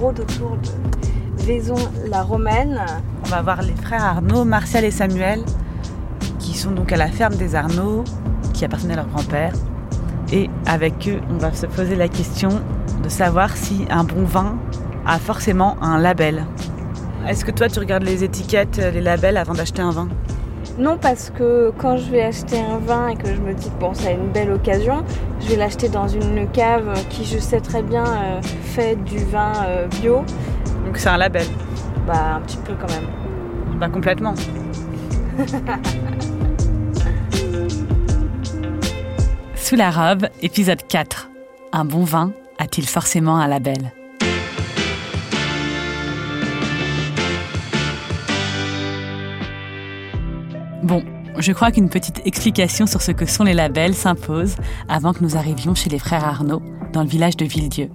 rôde autour de Vaison-la-Romaine. On va voir les frères Arnaud, Martial et Samuel, qui sont donc à la ferme des Arnaud, qui appartenait à leur grand-père. Et avec eux, on va se poser la question de savoir si un bon vin a forcément un label. Est-ce que toi, tu regardes les étiquettes, les labels avant d'acheter un vin ? Non, parce que quand je vais acheter un vin et que je me dis, bon, c'est une belle occasion, je vais l'acheter dans une cave qui, je sais très bien, fait du vin bio. Donc c'est un label ? Bah, un petit peu quand même. Bah, complètement. Sous la robe, épisode 4. Un bon vin a-t-il forcément un label ? Bon, je crois qu'une petite explication sur ce que sont les labels s'impose avant que nous arrivions chez les frères Arnaud, dans le village de Villedieu.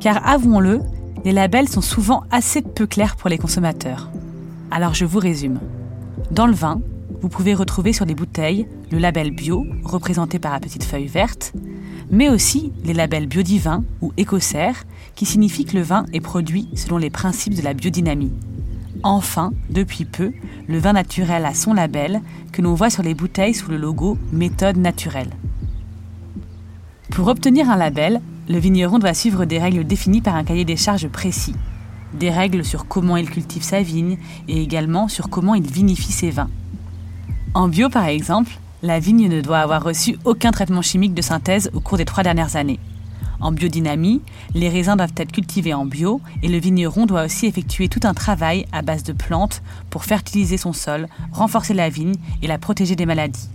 Car avouons-le, les labels sont souvent assez peu clairs pour les consommateurs. Alors je vous résume. Dans le vin, vous pouvez retrouver sur les bouteilles le label bio, représenté par la petite feuille verte, mais aussi les labels biodivin ou écosser, qui signifie que le vin est produit selon les principes de la biodynamie. Enfin, depuis peu, le vin naturel a son label, que l'on voit sur les bouteilles sous le logo « méthode naturelle ». Pour obtenir un label, le vigneron doit suivre des règles définies par un cahier des charges précis. Des règles sur comment il cultive sa vigne et également sur comment il vinifie ses vins. En bio, par exemple, la vigne ne doit avoir reçu aucun traitement chimique de synthèse au cours des 3 dernières années. En biodynamie, les raisins doivent être cultivés en bio et le vigneron doit aussi effectuer tout un travail à base de plantes pour fertiliser son sol, renforcer la vigne et la protéger des maladies.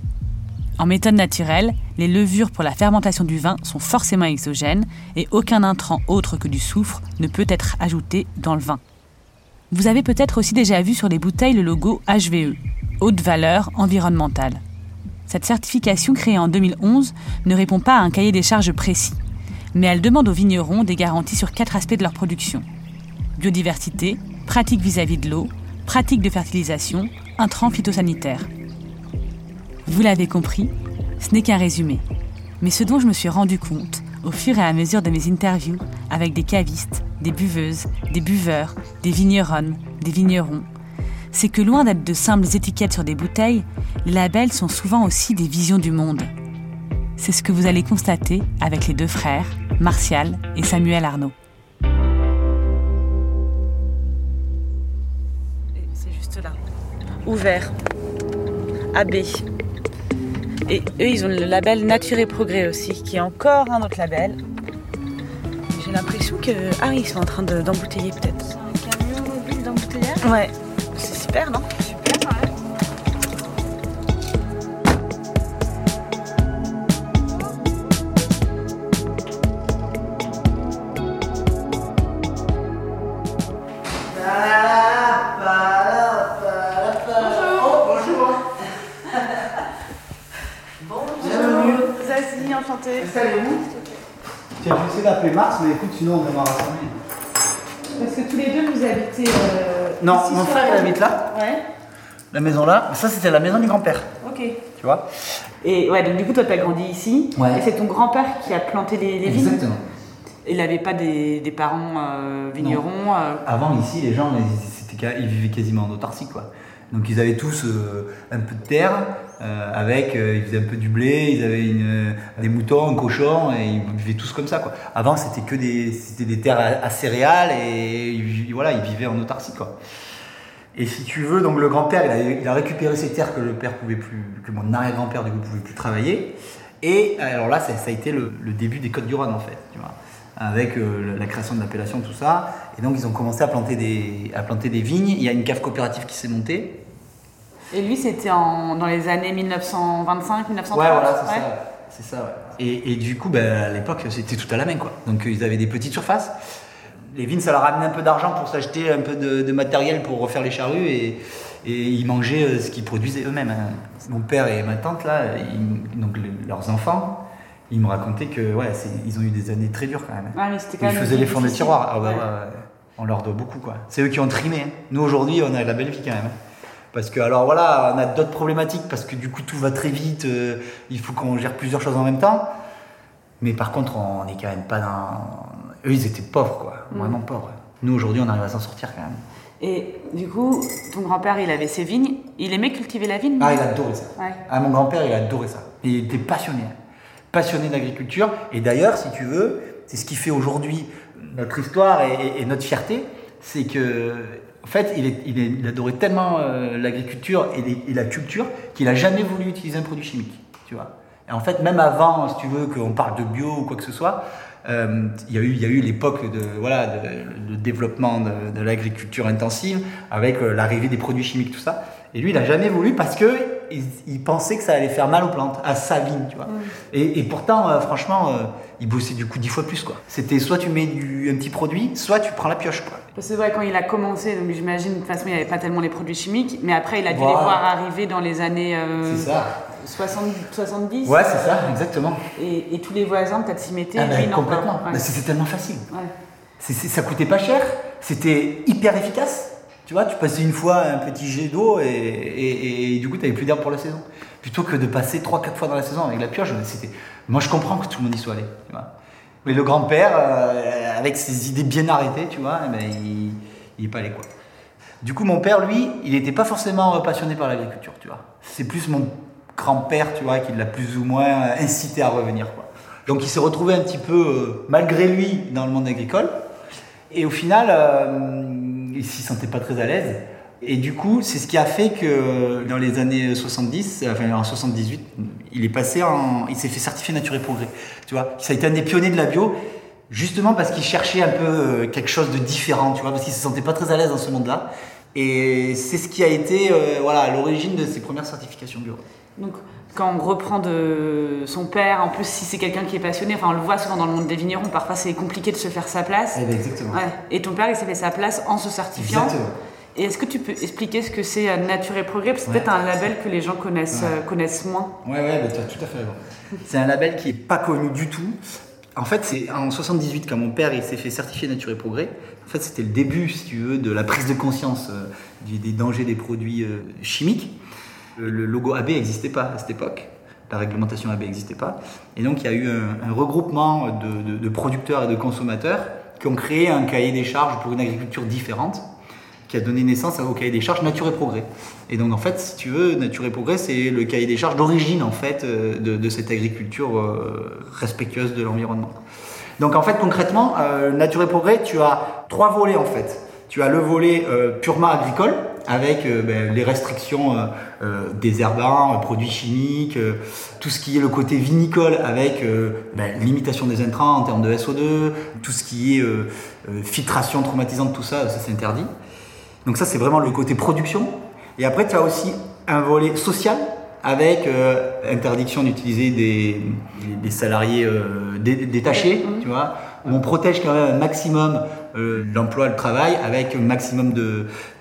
En méthode naturelle, les levures pour la fermentation du vin sont forcément exogènes et aucun intrant autre que du soufre ne peut être ajouté dans le vin. Vous avez peut-être aussi déjà vu sur les bouteilles le logo HVE. Haute valeur environnementale. Cette certification créée en 2011 ne répond pas à un cahier des charges précis, mais elle demande aux vignerons des garanties sur 4 aspects de leur production. Biodiversité, pratique vis-à-vis de l'eau, pratique de fertilisation, intrants phytosanitaires. Vous l'avez compris, ce n'est qu'un résumé. Mais ce dont je me suis rendu compte, au fur et à mesure de mes interviews, avec des cavistes, des buveuses, des buveurs, des vigneronnes, des vignerons, c'est que loin d'être de simples étiquettes sur des bouteilles, les labels sont souvent aussi des visions du monde. C'est ce que vous allez constater avec les 2 frères, Martial et Samuel Arnaud. C'est juste là. Ouvert. AB. Et eux, ils ont le label Nature et Progrès aussi, qui est encore un autre label. J'ai l'impression que... Ah oui, ils sont en train d'embouteiller peut-être. C'est un camion mobile d'embouteillage ? Ouais. C'est super, non ? Super, ouais. Bonjour. Oh, bonjour. Bonjour. Zazie, enchantée. Salut. J'ai essayé d'appeler Mars, mais écoute, sinon on va m'en rassembler. Parce que tous les 2 vous habitez... Non, ici, mon frère il habite là, ouais. La maison là, ça c'était la maison du grand-père. Ok. Tu vois. Et ouais, donc du coup toi t'as grandi ici, ouais. Et c'est ton grand-père qui a planté les vignes. Exactement. Il n'avait pas des parents vignerons Avant ici les gens, ils vivaient quasiment en autarcie quoi. Donc ils avaient tous un peu de terre, ils faisaient un peu du blé, ils avaient des moutons, un cochon, et ils vivaient tous comme ça quoi. Avant c'était que des terres à céréales et voilà, ils vivaient en autarcie quoi. Et si tu veux, donc le grand-père il a récupéré ces terres que le père pouvait plus, que mon arrière-grand-père du coup pouvait plus travailler. Et alors là ça a été le début des Côtes du Rhône en fait, tu vois, avec la création de l'appellation, tout ça. Et donc, ils ont commencé à planter des vignes. Il y a une cave coopérative qui s'est montée. Et lui, c'était dans les années 1925, 1930. Ouais, voilà, c'est ça. Ouais. Et du coup, à l'époque, c'était tout à la main, quoi. Donc, ils avaient des petites surfaces. Les vignes, ça leur ramenait un peu d'argent pour s'acheter un peu de matériel pour refaire les charrues. Et ils mangeaient ce qu'ils produisaient eux-mêmes. Hein. Mon père et ma tante, là, leurs enfants... Ils me racontaient que ils ont eu des années très dures quand même. Ah, mais c'était quand même. Ils faisaient les fonds de tiroir. Ah, on leur doit beaucoup quoi. C'est eux qui ont trimé. Hein. Nous aujourd'hui on a la belle vie quand même. Parce que on a d'autres problématiques parce que du coup tout va très vite. Il faut qu'on gère plusieurs choses en même temps. Mais par contre on n'est quand même pas dans. Eux ils étaient pauvres quoi, vraiment pauvres. Nous, aujourd'hui, on arrive à s'en sortir quand même. Et du coup, ton grand-père, il avait ses vignes. Il aimait cultiver la vigne. Ah, il adorait ça. Ouais. Ah, mon grand-père, il adorait ça. Il était passionné. Passionné d'agriculture. Et d'ailleurs, si tu veux, c'est ce qui fait aujourd'hui notre histoire et notre fierté. C'est que, en fait, il adorait tellement l'agriculture et la culture qu'il n'a jamais voulu utiliser un produit chimique. Tu vois. Et en fait, même avant, si tu veux, qu'on parle de bio ou quoi que ce soit, il y a eu l'époque de développement de l'agriculture intensive avec l'arrivée des produits chimiques, tout ça. Et lui, il n'a jamais voulu parce qu'il pensait que ça allait faire mal aux plantes, à sa vigne, tu vois. Oui. Et pourtant, franchement, il bossait du coup 10 fois plus, quoi. C'était soit tu mets un petit produit, soit tu prends la pioche, quoi. C'est vrai, quand il a commencé, donc j'imagine, de toute façon, il n'y avait pas tellement les produits chimiques, mais après, il a dû les voir arriver dans les années... C'est ça. 70. Ouais, c'est ça, exactement. Et tous les voisins, peut-être, s'y mettaient. Ah ben, complètement. Ouais. Ben, c'était tellement facile. Ouais. Ça coûtait pas cher. C'était hyper efficace. Tu vois, tu passais une fois un petit jet d'eau et du coup, t'avais plus d'herbe pour la saison. Plutôt que de passer 3-4 fois dans la saison avec la pioche, c'était... Moi, je comprends que tout le monde y soit allé. Tu vois. Mais le grand-père, avec ses idées bien arrêtées, tu vois, ben, il n'est pas allé, quoi. Du coup, mon père, lui, il n'était pas forcément passionné par l'agriculture, tu vois. C'est plus mon grand-père, tu vois, qui l'a plus ou moins incité à revenir, quoi. Donc il s'est retrouvé un petit peu, malgré lui, dans le monde agricole. Et au final, il ne s'y sentait pas très à l'aise. Et du coup, c'est ce qui a fait que dans les années 70, enfin en 78, il s'est fait certifier Nature et Progrès, tu vois. Ça a été un des pionniers de la bio, justement parce qu'il cherchait un peu quelque chose de différent, tu vois, parce qu'il ne se sentait pas très à l'aise dans ce monde-là. Et c'est ce qui a été à l'origine de ses premières certifications bio. Donc, quand on reprend de son père, en plus, si c'est quelqu'un qui est passionné, enfin, on le voit souvent dans le monde des vignerons, parfois c'est compliqué de se faire sa place. Eh bien, exactement. Ouais. Et ton père, il s'est fait sa place en se certifiant. Exactement. Et est-ce que tu peux expliquer ce que c'est Nature et Progrès ? Parce que c'est peut-être un label que les gens connaissent moins. Ouais, bah, tu as tout à fait raison. C'est un label qui n'est pas connu du tout. En fait, c'est en 78, quand mon père il s'est fait certifier Nature et Progrès, en fait, c'était le début, si tu veux, de la prise de conscience des dangers des produits chimiques. Le logo AB n'existait pas à cette époque, la réglementation AB n'existait pas. Et donc, il y a eu un regroupement de producteurs et de consommateurs qui ont créé un cahier des charges pour une agriculture différente, qui a donné naissance au cahier des charges Nature et Progrès. Et donc, en fait, si tu veux, Nature et Progrès, c'est le cahier des charges d'origine, en fait, de cette agriculture respectueuse de l'environnement. Donc, en fait, concrètement, Nature et Progrès, tu as 3 volets, en fait. Tu as le volet purement agricole, avec les restrictions désherbants, produits chimiques, tout ce qui est le côté vinicole avec limitation des intrants en termes de SO2, tout ce qui est filtration traumatisante, tout ça, ça c'est interdit. Donc ça c'est vraiment le côté production. Et après tu as aussi un volet social avec interdiction d'utiliser des salariés détachés, tu vois. On protège quand même un maximum l'emploi, le travail, avec un maximum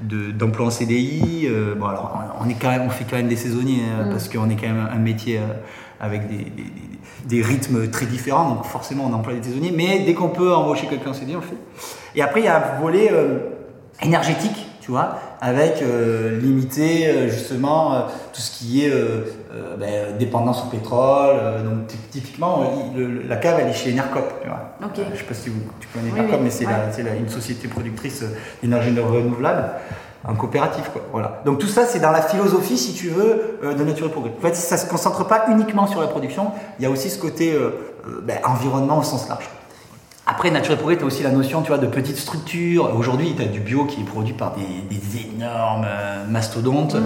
d'emplois en CDI. Bon, alors, on fait quand même des saisonniers, parce qu'on est quand même un métier avec des rythmes très différents, donc forcément on emploie des saisonniers, mais dès qu'on peut embaucher quelqu'un en CDI, on le fait. Et après, il y a un volet énergétique, tu vois, avec limiter justement tout ce qui est dépendance au pétrole. Donc typiquement, la cave elle est chez Enercop, tu vois. Okay. Je sais pas si tu connais Enercop, mais c'est une société productrice d'énergie renouvelable en coopérative, quoi. Voilà. Donc tout ça c'est dans la philosophie, si tu veux, de Nature et Progrès. En fait, ça se concentre pas uniquement sur la production. Il y a aussi ce côté environnement au sens large. Après, Nature et Progrès, tu as aussi la notion, tu vois, de petites structures. Aujourd'hui, tu as du bio qui est produit par des énormes mastodontes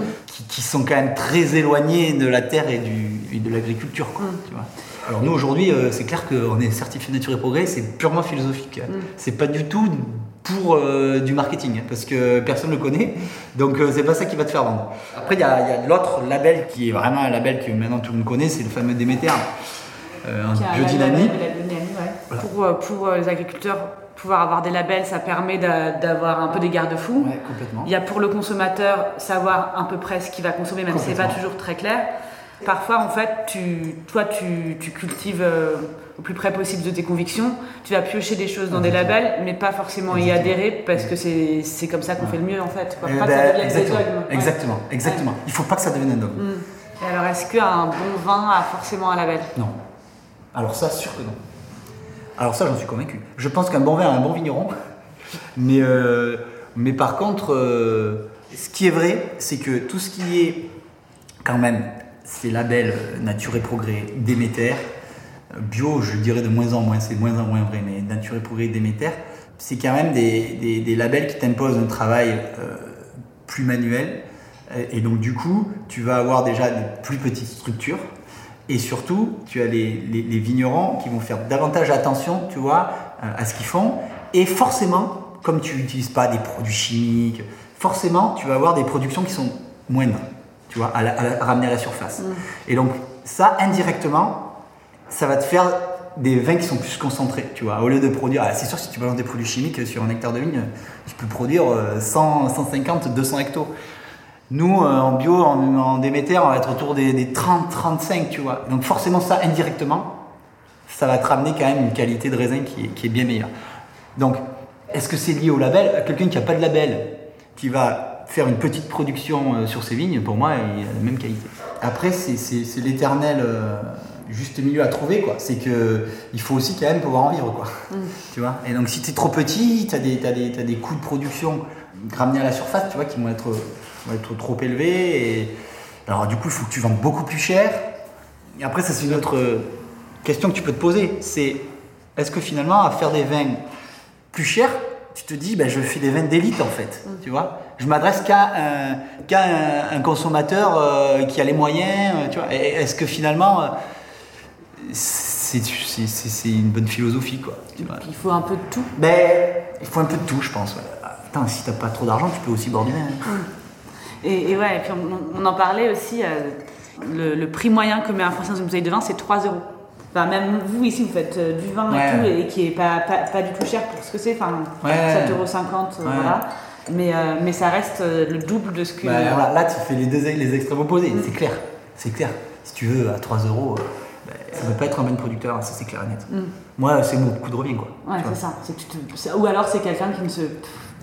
qui sont quand même très éloignés de la terre et de l'agriculture, quoi, tu vois. Alors nous, aujourd'hui, c'est clair qu'on est certifié Nature et Progrès, c'est purement philosophique. C'est pas du tout pour du marketing, parce que personne ne le connaît, donc c'est pas ça qui va te faire vendre. Après, il y a l'autre label qui est vraiment un label que maintenant tout le monde connaît, c'est le fameux Déméter, en biodynamie. Voilà. Pour les agriculteurs, pouvoir avoir des labels, ça permet d'avoir un peu des garde-fous. Ouais, complètement. Il y a pour le consommateur, savoir à peu près ce qu'il va consommer, même si ce n'est pas toujours très clair. Parfois, en fait, tu cultives au plus près possible de tes convictions. Tu vas piocher des choses dans des labels, mais pas forcément y adhérer, parce que c'est comme ça qu'on fait le mieux, en fait. Pas que ça devienne des dogmes. Exactement. Ouais. Il ne faut pas que ça devienne un dogme. Alors, est-ce qu'un bon vin a forcément un label ? Non. Alors ça, sûr que non. Alors ça, j'en suis convaincu. Je pense qu'un bon vin, un bon vigneron, Mais par contre, ce qui est vrai, c'est que tout ce qui est quand même ces labels Nature et Progrès, Déméter, bio, je dirais de moins en moins, c'est de moins en moins vrai, mais Nature et Progrès, Déméter, c'est quand même des labels qui t'imposent un travail plus manuel. Et donc du coup, tu vas avoir déjà des plus petites structures. Et surtout, tu as les vignerons qui vont faire davantage attention, tu vois, à ce qu'ils font. Et forcément, comme tu n'utilises pas des produits chimiques, forcément, tu vas avoir des productions qui sont moindres, tu vois, à ramener à la surface. Mmh. Et donc ça, indirectement, ça va te faire des vins qui sont plus concentrés, tu vois. Au lieu de produire, c'est sûr, si tu balances des produits chimiques sur un hectare de vigne, tu peux produire 100, 150, 200 hectos. Nous, en bio, en Déméter, on va être autour des 30-35, tu vois. Donc forcément, ça, indirectement, ça va te ramener quand même une qualité de raisin qui est bien meilleure. Donc, est-ce que c'est lié au label ? Quelqu'un qui n'a pas de label, qui va faire une petite production sur ses vignes, pour moi, il a la même qualité. Après, c'est l'éternel juste milieu à trouver, quoi. C'est qu'il faut aussi quand même pouvoir en vivre, quoi. Mmh. Tu vois ? Et donc, si tu es trop petit, tu as des coûts de production ramenés à la surface, tu vois, qui vont être trop élevé. Et alors du coup, il faut que tu vendes beaucoup plus cher. Et après, ça, c'est une autre question que tu peux te poser. C'est, est-ce que finalement, à faire des vins plus chers, tu te dis, je fais des vins d'élite en fait, tu vois. Je m'adresse qu'à un consommateur qui a les moyens, tu vois. Et est-ce que finalement, c'est une bonne philosophie, quoi. Il faut un peu de tout. Il faut un peu de tout, je pense. Ouais. Attends, si t'as pas trop d'argent, tu peux aussi boire du vin. Et ouais, et puis on en parlait aussi, le prix moyen que met un Français dans une bouteille de vin, c'est 3 €. Enfin, même vous ici, vous faites du vin et tout, et qui n'est pas du tout cher pour ce que c'est, enfin, 7,50 €, voilà. Mais ça reste le double de ce que... Là, tu fais les extrêmes opposés, c'est clair. Si tu veux, à 3 €, ça ne peut pas être un bon producteur, hein, ça c'est clair et net. Moi, c'est mon coup de revient, quoi. Ouais, c'est ça. Ou alors c'est quelqu'un qui ne se...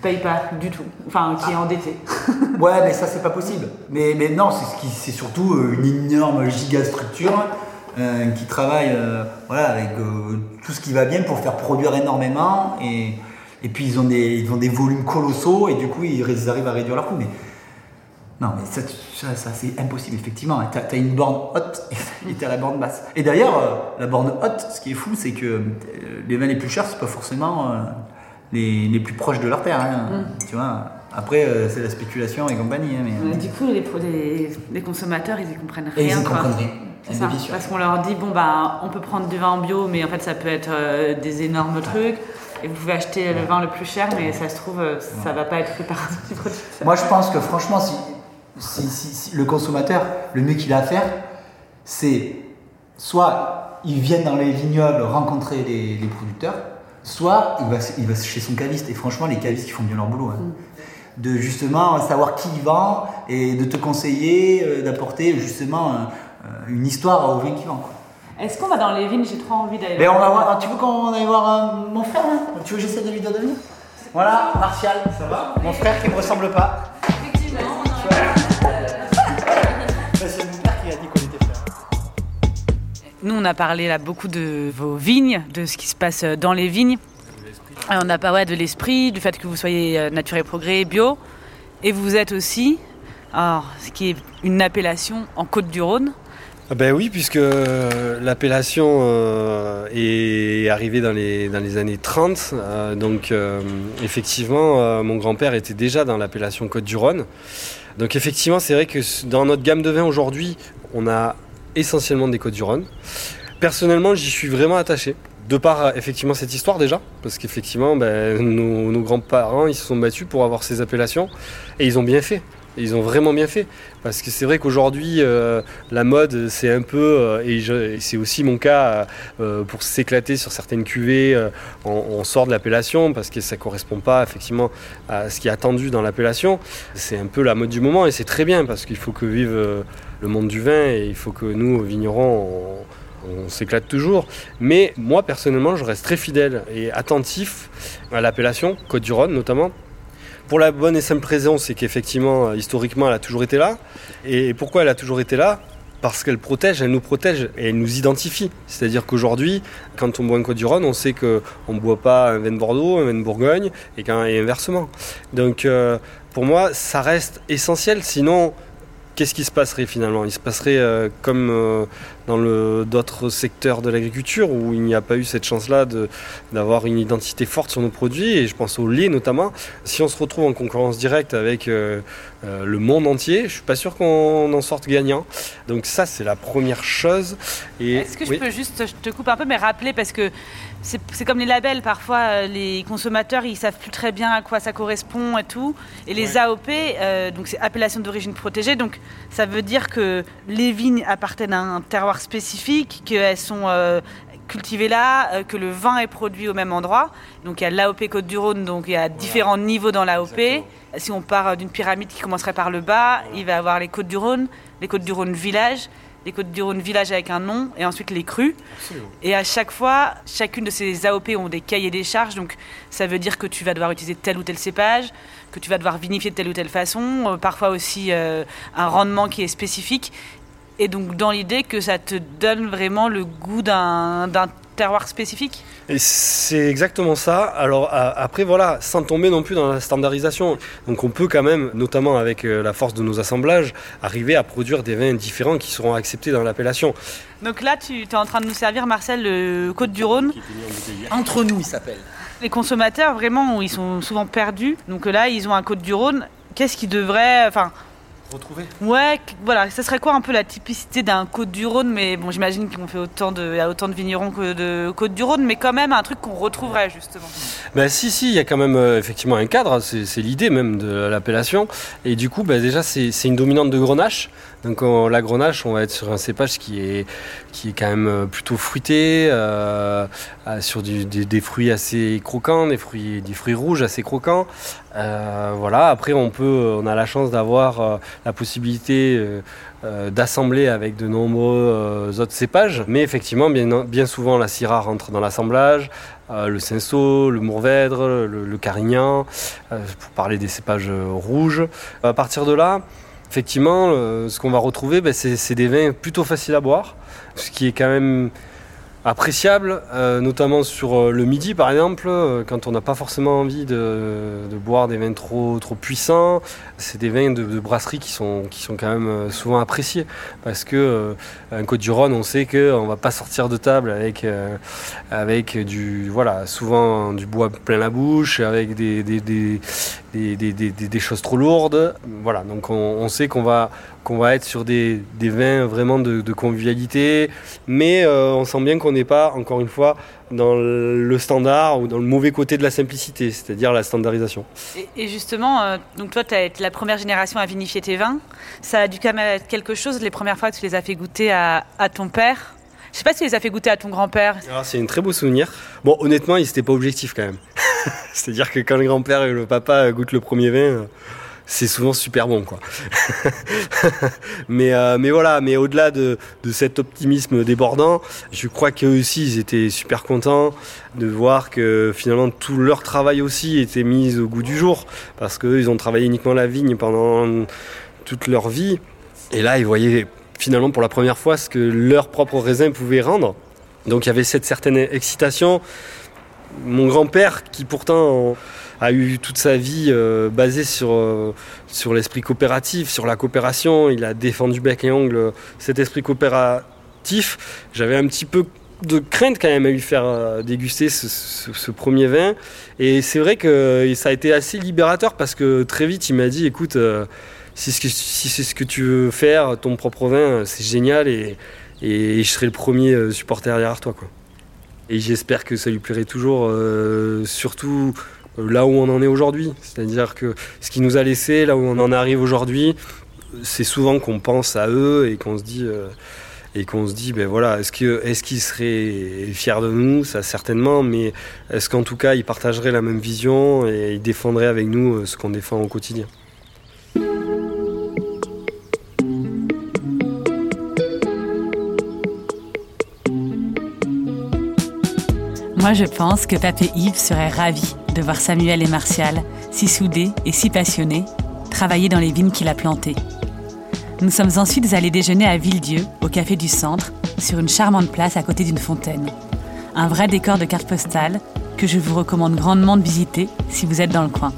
paye pas du tout, enfin qui est endetté. Ouais, mais ça c'est pas possible. Mais non, c'est surtout une énorme gigastructure qui travaille avec tout ce qui va bien pour faire produire énormément et puis ils ont des volumes colossaux et du coup ils arrivent à réduire leur coût. Mais non, mais ça c'est impossible effectivement. T'as une borne haute et t'as la borne basse. Et d'ailleurs la borne haute, ce qui est fou, c'est que les vins les plus chers c'est pas forcément les plus proches de leur terre, hein, tu vois. Après, c'est la spéculation et compagnie. Hein, mais du coup, les consommateurs, ils y comprennent rien. Ils y comprennent rien. C'est ça, parce qu'on leur dit, on peut prendre du vin en bio, mais en fait, ça peut être des énormes trucs. Et vous pouvez acheter le vin le plus cher, mais ça se trouve, ça va pas être fait par un producteur. Moi, je pense que franchement, si le consommateur, le mieux qu'il a à faire, c'est soit il vient dans les vignobles rencontrer les producteurs, soit il va chez son caviste, et franchement les cavistes ils font bien leur boulot, hein. De justement savoir qui y vend et de te conseiller, d'apporter justement une histoire au vin qui vend, quoi. Est-ce qu'on va dans les vignes ? J'ai trop envie d'aller voir. On va voir. Tu veux qu'on aille voir mon frère, hein ? Tu veux que j'essaie de lui dire de venir ? Voilà, Martial, ça va ? Mon frère qui me ressemble pas. Effectivement, on en a... Nous, on a parlé là beaucoup de vos vignes, de ce qui se passe dans les vignes. On a parlé de l'esprit, du fait que vous soyez Nature et Progrès, bio. Et vous êtes aussi, ce qui est une appellation en Côtes du Rhône. Ben oui, puisque l'appellation est arrivée dans les années 30. Donc effectivement, mon grand-père était déjà dans l'appellation Côtes du Rhône. Donc effectivement, c'est vrai que dans notre gamme de vins aujourd'hui, on a essentiellement des Côtes du Rhône. Personnellement, j'y suis vraiment attaché, de par effectivement cette histoire déjà, parce qu'effectivement, nos grands-parents, ils se sont battus pour avoir ces appellations, et ils ont bien fait. Ils ont vraiment bien fait, parce que c'est vrai qu'aujourd'hui, la mode, c'est un peu, et c'est aussi mon cas, pour s'éclater sur certaines cuvées, on sort de l'appellation parce que ça ne correspond pas effectivement à ce qui est attendu dans l'appellation. C'est un peu la mode du moment et c'est très bien parce qu'il faut que vive le monde du vin et il faut que nous, vignerons, on s'éclate toujours. Mais moi, personnellement, je reste très fidèle et attentif à l'appellation, Côtes du Rhône notamment. Pour la bonne et simple raison, c'est qu'effectivement, historiquement, elle a toujours été là. Et pourquoi elle a toujours été là ? parce qu'elle protège, elle nous protège et elle nous identifie. C'est-à-dire qu'aujourd'hui, quand on boit un Côtes du Rhône, on sait qu'on ne boit pas un vin de Bordeaux, un vin de Bourgogne et inversement. Donc pour moi, ça reste essentiel. Sinon, qu'est-ce qui se passerait finalement ? Il se passerait comme dans d'autres secteurs de l'agriculture où il n'y a pas eu cette chance-là d'avoir une identité forte sur nos produits, et je pense au lait notamment. Si on se retrouve en concurrence directe avec le monde entier, je ne suis pas sûr qu'on en sorte gagnant. Donc ça, c'est la première chose. Est-ce que je peux juste, je te coupe un peu, mais rappeler, parce que c'est comme les labels, parfois les consommateurs, ils ne savent plus très bien à quoi ça correspond et tout. Et les AOP, donc c'est appellation d'origine protégée, donc ça veut dire que les vignes appartiennent à un terroir spécifique, qu'elles sont cultivées là, que le vin est produit au même endroit. Donc il y a l'AOP Côtes du Rhône, donc il y a différents niveaux dans l'AOP. Exactement. Si on part d'une pyramide qui commencerait par le bas, il va y avoir les Côtes du Rhône, les Côtes du Rhône village, les Côtes du Rhône village avec un nom, et ensuite les crues. Absolument. Et à chaque fois, chacune de ces AOP ont des cahiers des charges, donc ça veut dire que tu vas devoir utiliser tel ou tel cépage, que tu vas devoir vinifier de telle ou telle façon, parfois aussi un rendement qui est spécifique, et donc dans l'idée que ça te donne vraiment le goût d'un terroir spécifique. Et c'est exactement ça. Alors après voilà, sans tomber non plus dans la standardisation. Donc on peut quand même, notamment avec la force de nos assemblages, arriver à produire des vins différents qui seront acceptés dans l'appellation. Donc là, tu es en train de nous servir, Marcel, le Côtes du Rhône. Entre nous, il s'appelle. Les consommateurs, vraiment, ils sont souvent perdus. Donc là, ils ont un Côtes du Rhône. Qu'est-ce qu'ils devraient... retrouver. Ouais, voilà, ça serait quoi un peu la typicité d'un Côtes du Rhône ? Mais bon, j'imagine qu'on fait autant de vignerons que de Côtes du Rhône, mais quand même un truc qu'on retrouverait justement. Ben si, il y a quand même effectivement un cadre, c'est l'idée même de l'appellation, et du coup, déjà c'est une dominante de grenache. Donc la grenache, on va être sur un cépage qui est quand même plutôt fruité, sur des fruits assez croquants, des fruits rouges assez croquants. Voilà. Après, on a la chance d'avoir la possibilité d'assembler avec de nombreux autres cépages. Mais effectivement, bien souvent, la Syrah rentre dans l'assemblage, le cinsault, le mourvèdre, le carignan, pour parler des cépages rouges. À partir de là, effectivement, ce qu'on va retrouver, c'est des vins plutôt faciles à boire, ce qui est quand même appréciable, notamment sur le midi par exemple, quand on n'a pas forcément envie de boire des vins trop puissants. C'est des vins de brasserie qui sont quand même souvent appréciés, parce que un Côtes du Rhône, on sait qu'on ne va pas sortir de table avec souvent du bois plein la bouche, avec des choses trop lourdes. Voilà, donc on sait qu'on va être sur des vins vraiment de convivialité, mais on sent bien qu'on n'est pas, encore une fois, dans le standard ou dans le mauvais côté de la simplicité, c'est-à-dire la standardisation. Et justement, donc toi, tu as été la première génération à vinifier tes vins. Ça a dû quand même être quelque chose les premières fois que tu les as fait goûter à ton père. Je ne sais pas si tu les as fait goûter à ton grand-père. Alors, c'est un très beau souvenir. Bon, honnêtement, ils n'étaient pas objectifs quand même. C'est-à-dire que quand le grand-père et le papa goûtent le premier vin... c'est souvent super bon, quoi. mais au-delà de cet optimisme débordant, je crois qu'eux aussi, ils étaient super contents de voir que finalement tout leur travail aussi était mis au goût du jour, parce qu'eux, ils ont travaillé uniquement la vigne pendant toute leur vie, et là, ils voyaient finalement pour la première fois ce que leur propre raisin pouvait rendre. Donc il y avait cette certaine excitation. Mon grand-père, qui pourtant a eu toute sa vie basée sur l'esprit coopératif, sur la coopération, il a défendu bec et ongle cet esprit coopératif. J'avais un petit peu de crainte quand même à lui faire déguster ce premier vin. Et c'est vrai que ça a été assez libérateur, parce que très vite, il m'a dit « Écoute, si c'est ce que tu veux faire, ton propre vin, c'est génial, et je serai le premier supporter derrière toi, quoi. » Et j'espère que ça lui plairait toujours, surtout là où on en est aujourd'hui. C'est-à-dire que ce qui nous a laissé, là où on en arrive aujourd'hui, c'est souvent qu'on pense à eux et qu'on se dit, est-ce qu'ils seraient fiers de nous ? Ça certainement, mais est-ce qu'en tout cas ils partageraient la même vision et ils défendraient avec nous ce qu'on défend au quotidien ? Moi, je pense que Papé Yves serait ravi de voir Samuel et Martial, si soudés et si passionnés, travailler dans les vignes qu'il a plantées. Nous sommes ensuite allés déjeuner à Villedieu, au café du centre, sur une charmante place à côté d'une fontaine. Un vrai décor de carte postale que je vous recommande grandement de visiter si vous êtes dans le coin.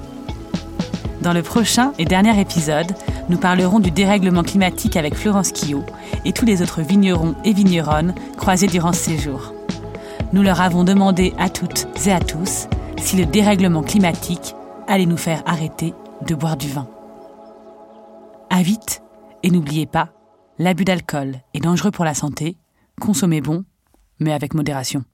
Dans le prochain et dernier épisode, nous parlerons du dérèglement climatique avec Florence Quillot et tous les autres vignerons et vigneronnes croisés durant ce séjour. Nous leur avons demandé à toutes et à tous si le dérèglement climatique allait nous faire arrêter de boire du vin. À vite, et n'oubliez pas, l'abus d'alcool est dangereux pour la santé, consommez bon, mais avec modération.